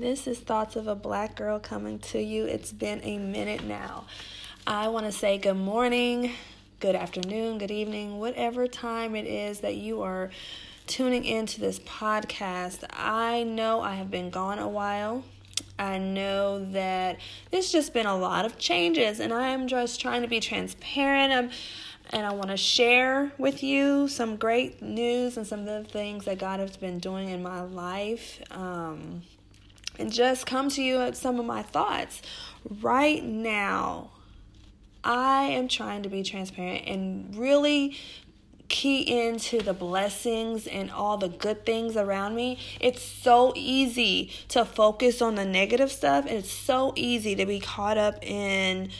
This is Thoughts of a Black Girl coming to you. It's been a minute now. I want to say good morning, good afternoon, good evening, whatever time it is that you are tuning into this podcast. I know I have been gone a while. I know that there's just been a lot of changes, and I am just trying to be transparent. And I want to share with you some great news and some of the things that God has been doing in my life. And just come to you at some of my thoughts. Right now, I am trying to be transparent and really key into the blessings and all the good things around me. It's so easy to focus on the negative stuff. It's so easy to be caught up in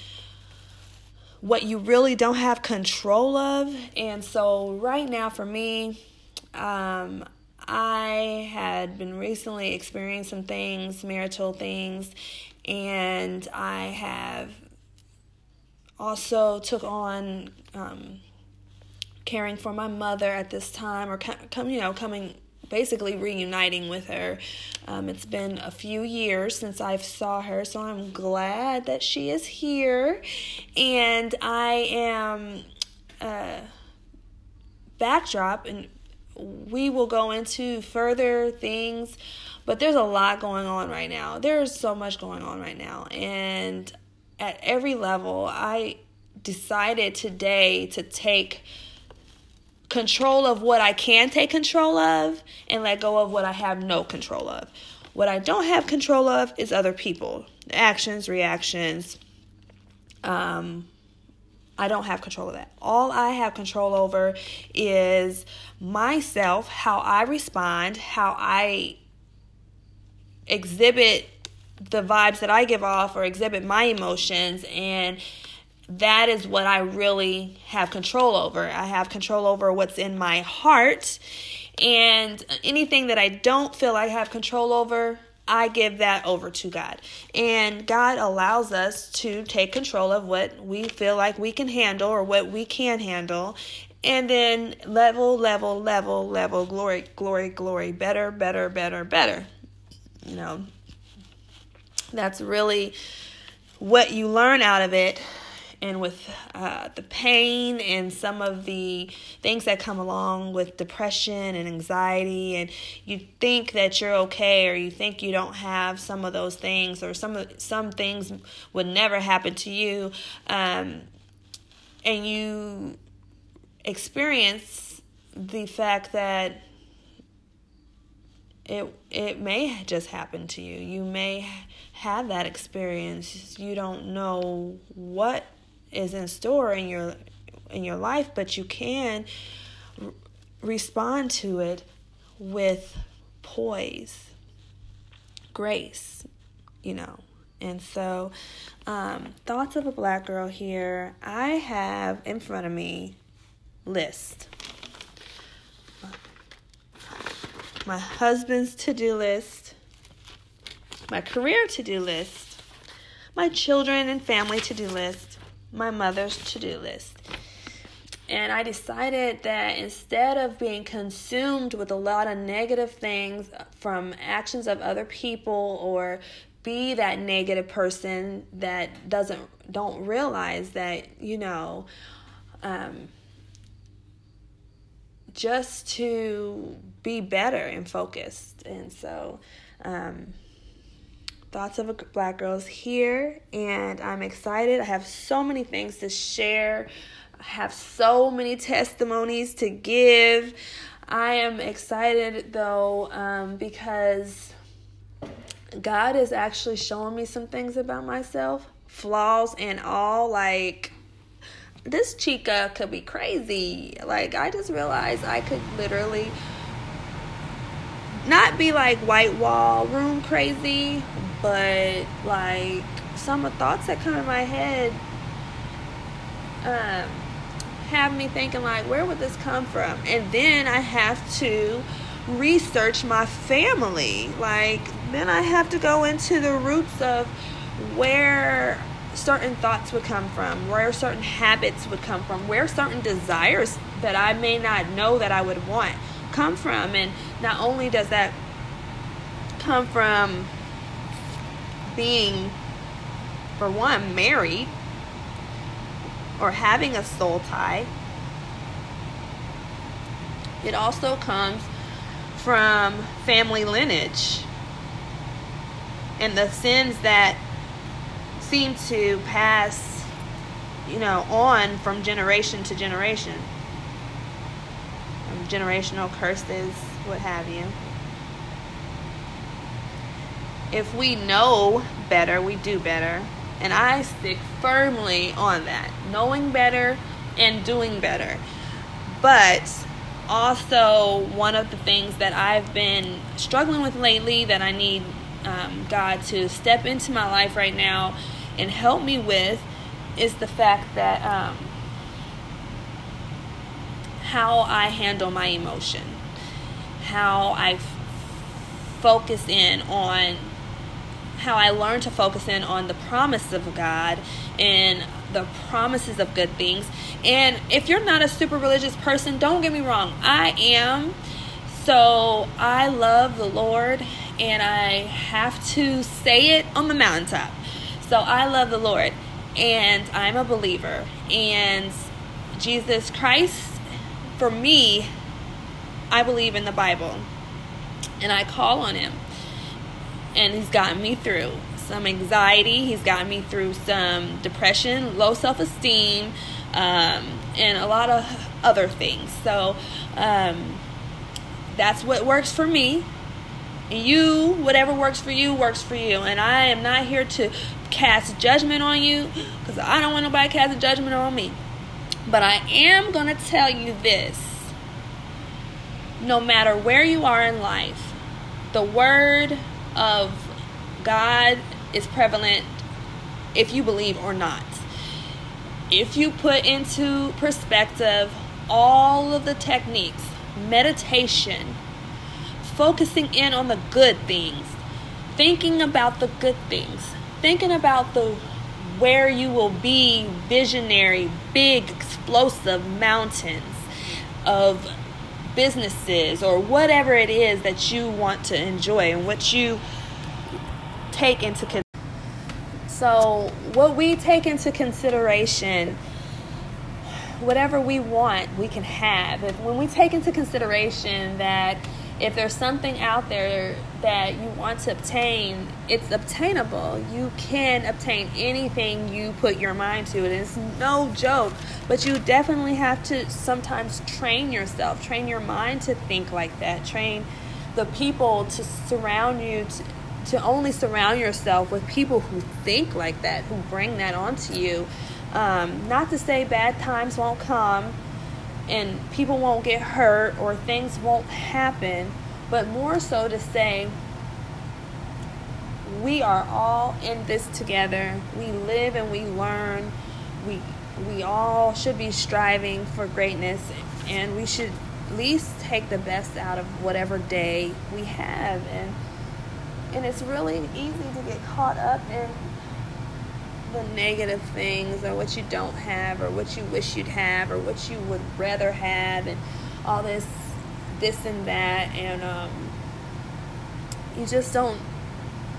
what you really don't have control of. And so right now for me, I had been recently experiencing some things, marital things, and I have also took on caring for my mother at this time, or basically reuniting with her. It's been a few years since I've saw her, so I'm glad that she is here. And I am backdrop, and we will go into further things, but there's a lot going on right now. There's so much going on right now. And at every level, I decided today to take control of what I can take control of and let go of what I have no control of. What I don't have control of is other people. Actions, reactions. I don't have control of that. All I have control over is myself, how I respond, how I exhibit the vibes that I give off or exhibit my emotions, and that is what I really have control over. I have control over what's in my heart, and anything that I don't feel I have control over, I give that over to God. And God allows us to take control of what we feel like we can handle or what we can handle, and then level, glory, better. You know, that's really what you learn out of it. And with the pain and some of the things that come along with depression and anxiety, and you think that you're okay, or you think you don't have some of those things, or some things would never happen to you, and you experience the fact that it may just happen to you. You may have that experience. You don't know what is in store in your life, but you can respond to it with poise, grace, you know. And so, Thoughts of a Black Girl here. I have in front of me list, my husband's to-do list, my career to-do list, my children and family to-do list, my mother's to-do list. And I decided that instead of being consumed with a lot of negative things from actions of other people, or be that negative person that don't realize that, you know, just to be better and focused. And so, Thoughts of a Black Girl here, and I'm excited. I have so many things to share. I have so many testimonies to give. I am excited, though, because God is actually showing me some things about myself, flaws and all. Like, this chica could be crazy. Like, I just realized I could literally not be like white wall room crazy, but like some of the thoughts that come in my head have me thinking like, where would this come from? And then I have to research my family. Like, then I have to go into the roots of where certain thoughts would come from, where certain habits would come from, where certain desires that I may not know that I would want come from. And not only does that come from being, for one, married or having a soul tie. It also comes from family lineage and the sins that seem to pass, you know, on from generation to generation. Generational curses, what have you. If we know better, we do better. And I stick firmly on that. Knowing better and doing better. But also, one of the things that I've been struggling with lately that I need God to step into my life right now and help me with is the fact that how I handle my emotion, how I focus in on, how I learn to focus in on the promise of God and the promises of good things. And if you're not a super religious person, don't get me wrong, I am. So I love the Lord, and I have to say it on the mountaintop. So I love the Lord, and I'm a believer, and Jesus Christ, for me, I believe in the Bible, and I call on him, and he's gotten me through some anxiety. He's gotten me through some depression, low self-esteem, and a lot of other things. So that's what works for me. You, whatever works for you. And I am not here to cast judgment on you, because I don't want nobody casting judgment on me. But I am going to tell you this. No matter where you are in life, the word of God is prevalent if you believe or not. If you put into perspective all of the techniques, meditation, focusing in on the good things, thinking about the good things, thinking about the where you will be, visionary, big, explosive mountains of businesses or whatever it is that you want to enjoy and what you take into consideration. So what we take into consideration, whatever we want, we can have. When we take into consideration that if there's something out there that you want to obtain, it's obtainable. You can obtain anything you put your mind to. And it's no joke, but you definitely have to sometimes train yourself, train your mind to think like that, train the people to surround you, to only surround yourself with people who think like that, who bring that onto you. Not to say bad times won't come, and people won't get hurt or things won't happen, but more so to say, we are all in this together. We live and we learn. We all should be striving for greatness, and we should at least take the best out of whatever day we have. And it's really easy to get caught up in the negative things, or what you don't have, or what you wish you'd have, or what you would rather have, and all this and that, and you just don't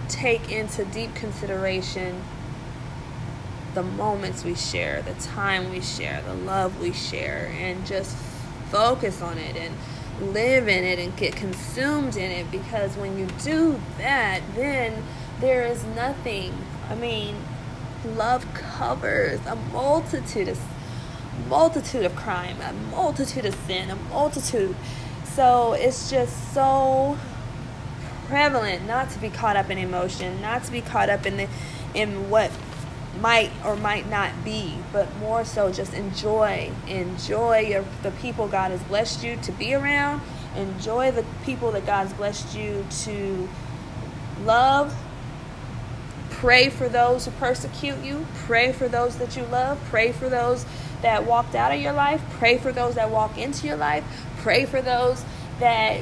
take into deep consideration the moments we share, the time we share, the love we share, and just focus on it and live in it and get consumed in it. Because when you do that, then there is nothing, I mean, love covers a multitude of crime, a multitude of sin, a multitude. So it's just so prevalent not to be caught up in emotion, not to be caught up in what might or might not be, but more so just enjoy the people God has blessed you to be around. Enjoy the people that God's blessed you to love. Pray for those who persecute you. Pray for those that you love. Pray for those that walked out of your life. Pray for those that walk into your life. Pray for those that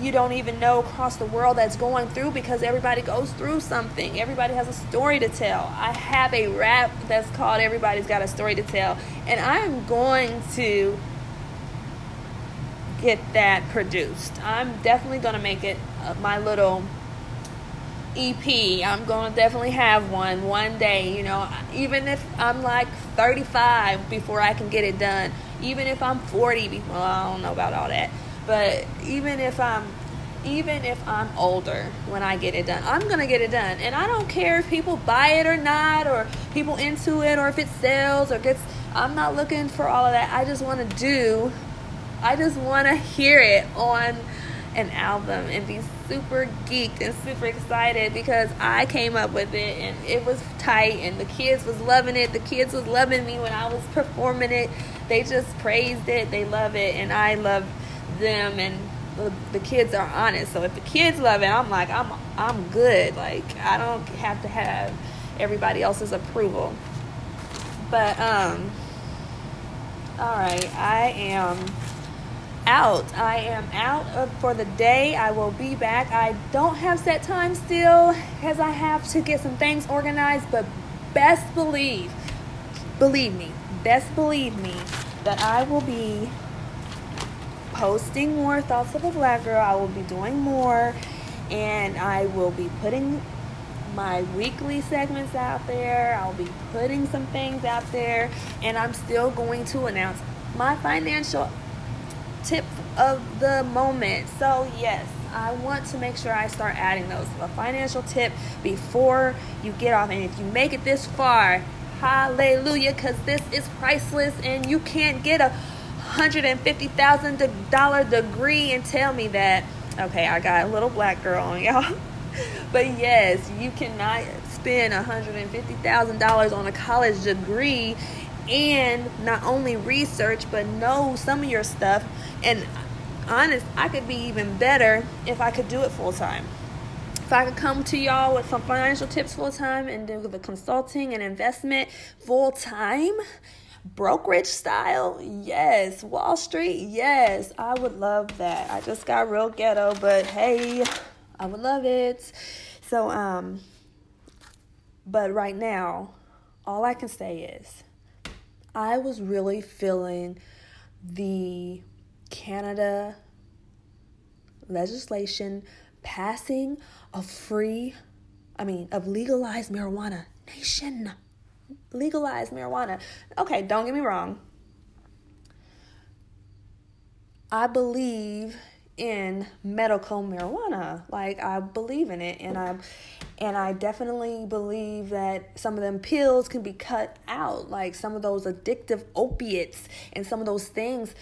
you don't even know across the world that's going through, because everybody goes through something. Everybody has a story to tell. I have a rap that's called Everybody's Got a Story to Tell, and I'm going to get that produced. I'm definitely going to make it my little EP. I'm going to definitely have one day, you know, even if I'm like 35 before I can get it done, even if I'm 40, well, I don't know about all that, but even if I'm older, when I get it done, I'm going to get it done. And I don't care if people buy it or not, or people into it, or if it sells or gets, I'm not looking for all of that. I just want to hear it on an album and be super geeked and super excited because I came up with it and it was tight and the kids was loving it. The kids was loving me when I was performing it. They just praised it. They love it. And I love them, and the kids are honest. So if the kids love it, I'm like, I'm good. Like, I don't have to have everybody else's approval. But, all right, I am out for the day. I will be back. I don't have set time still because I have to get some things organized, but best believe me that I will be posting more Thoughts of a Black Girl. I will be doing more, and I will be putting my weekly segments out there. I'll be putting some things out there, and I'm still going to announce my financial tip of the moment. So yes, I want to make sure I start adding those. A financial tip before you get off. And if you make it this far, hallelujah, because this is priceless, and you can't get a $150,000 degree and tell me that, okay, I got a little black girl on y'all. But yes, you cannot spend $150,000 on a college degree and not only research but know some of your stuff. And honest, I could be even better if I could do it full time. If I could come to y'all with some financial tips full time and do the consulting and investment full time, brokerage style, yes, Wall Street, yes, I would love that. I just got real ghetto, but hey, I would love it. So, but right now, all I can say is I was really feeling the Canada legislation passing of legalized marijuana. Nation, legalized marijuana. Okay, don't get me wrong. I believe in medical marijuana. Like, I believe in it, and I definitely believe that some of them pills can be cut out, like some of those addictive opiates and some of those things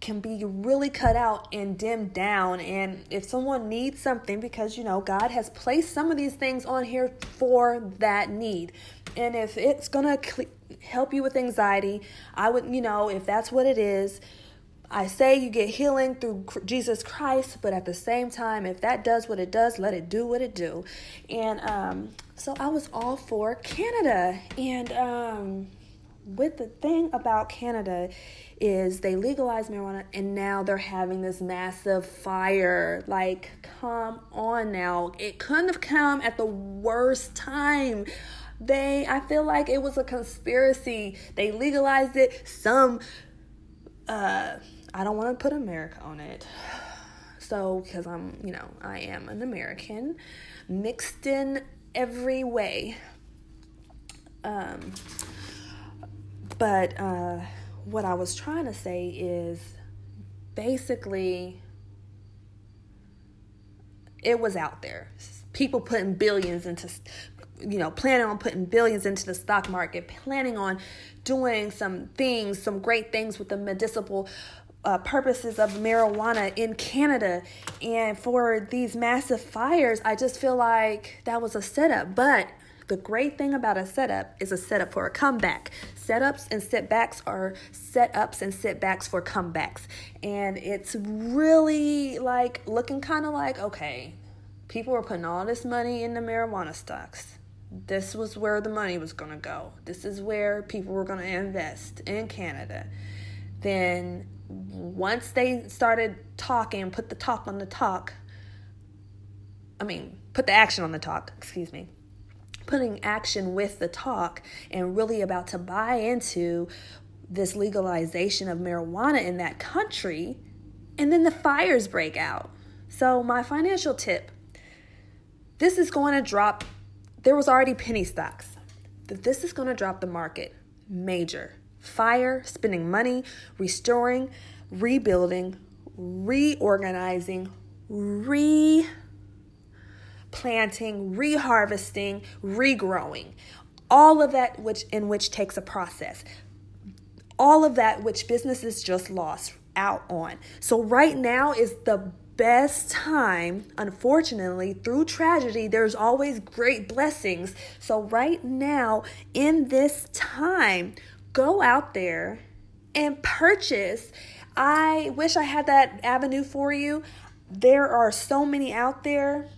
can be really cut out and dimmed down. And if someone needs something, because, you know, God has placed some of these things on here for that need. And if it's gonna help you with anxiety, I would, you know, if that's what it is, I say you get healing through Jesus Christ, but at the same time, if that does what it does, let it do what it do. And so I was all for Canada. And with the thing about Canada is they legalized marijuana, and now they're having this massive fire. Like, come on now. It couldn't have come at the worst time. I feel like it was a conspiracy. They legalized it. Some... I don't want to put America on it. So, because I am an American, mixed in every way. But what I was trying to say is basically it was out there. People putting billions into, planning on putting billions into the stock market, planning on doing some great things with the medicinal purposes of marijuana in Canada. And for these massive fires, I just feel like that was a setup. But the great thing about a setup is a setup for a comeback. Setups and setbacks are setups and setbacks for comebacks. And it's really like looking kind of like, okay, people were putting all this money in the marijuana stocks. This was where the money was going to go. This is where people were going to invest in Canada. Then once they started talking, put the action on the talk, putting action with the talk and really about to buy into this legalization of marijuana in that country. And then the fires break out. So my financial tip, This is going to drop. There was already penny stocks. This is going to drop the market. Major. Fire, spending money, restoring, rebuilding, reorganizing, replanting, reharvesting, regrowing. All of that which takes a process. All of that which businesses just lost out on. So right now is the best time. Unfortunately, through tragedy, there's always great blessings. So right now, in this time, go out there and purchase. I wish I had that avenue for you. There are so many out there.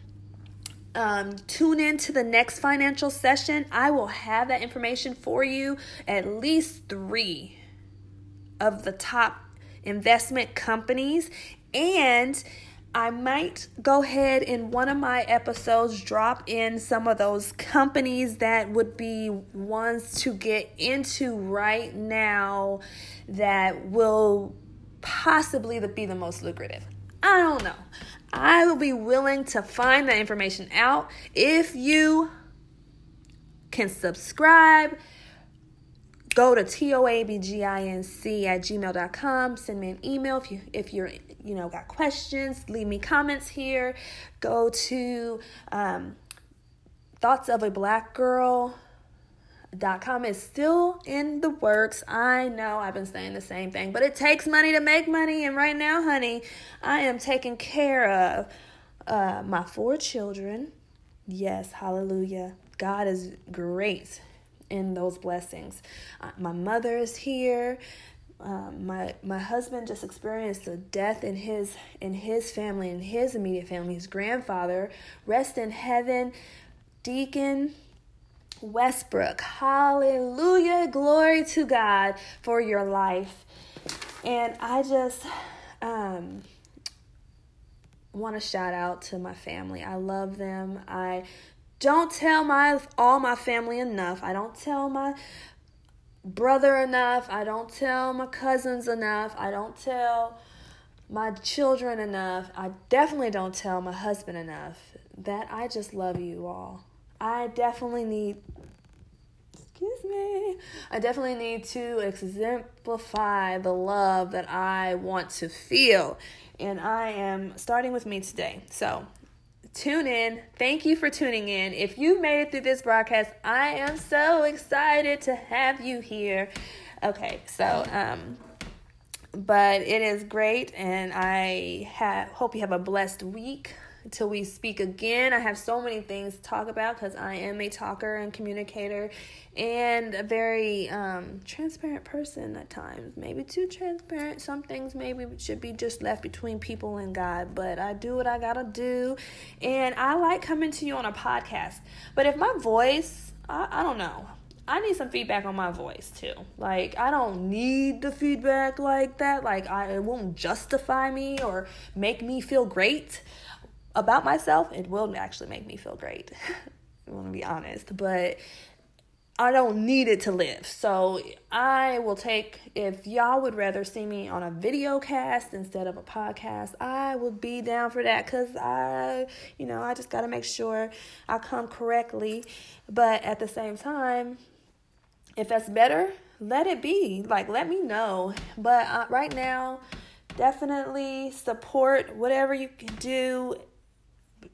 Tune in to the next financial session. I will have that information for you. At least 3 of the top investment companies. And I might go ahead in one of my episodes, drop in some of those companies that would be ones to get into right now that will possibly be the most lucrative. I don't know. I will be willing to find that information out. If you can subscribe, go to toabginc@gmail.com. Send me an email if you're got questions. Leave me comments here. Go to thoughtsofablackgirl.com. It's still in the works. I know I've been saying the same thing, but it takes money to make money. And right now, honey, I am taking care of my 4 children. Yes, hallelujah. God is great in those blessings. My mother is here. My husband just experienced a death in his family, in his immediate family, his grandfather. Rest in heaven, Deacon Westbrook. Hallelujah. Glory to God for your life. And I just want to shout out to my family. I love them. I don't tell all my family enough. I don't tell my brother enough. I don't tell my cousins enough. I don't tell my children enough. I definitely don't tell my husband enough that I just love you all. I definitely need to exemplify the love that I want to feel. And I am starting with me today. So tune in. Thank you for tuning in. If you made it through this broadcast, I am so excited to have you here. Okay, so, but it is great, and I hope you have a blessed week. Until we speak again, I have so many things to talk about because I am a talker and communicator and a very transparent person at times. Maybe too transparent. Some things maybe should be just left between people and God, but I do what I gotta do. And I like coming to you on a podcast. But if my voice, I don't know. I need some feedback on my voice too. Like, I don't need the feedback like that. Like, it won't justify me or make me feel great about myself. It will actually make me feel great. I want to be honest, but I don't need it to live. So I will take, if y'all would rather see me on a video cast instead of a podcast, I would be down for that because I just got to make sure I come correctly. But at the same time, if that's better, let it be. Like, let me know. But right now, definitely support whatever you can do.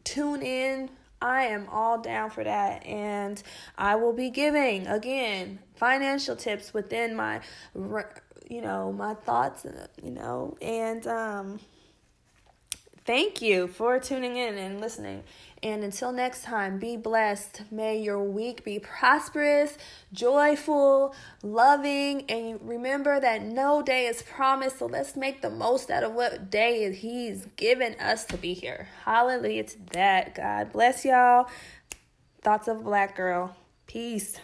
Tune in. I am all down for that. And I will be giving, again, financial tips within my, my thoughts, and thank you for tuning in and listening. And until next time, be blessed. May your week be prosperous, joyful, loving. And remember that no day is promised. So let's make the most out of what day he's given us to be here. Hallelujah to that. God bless y'all. Thoughts of a Black Girl. Peace.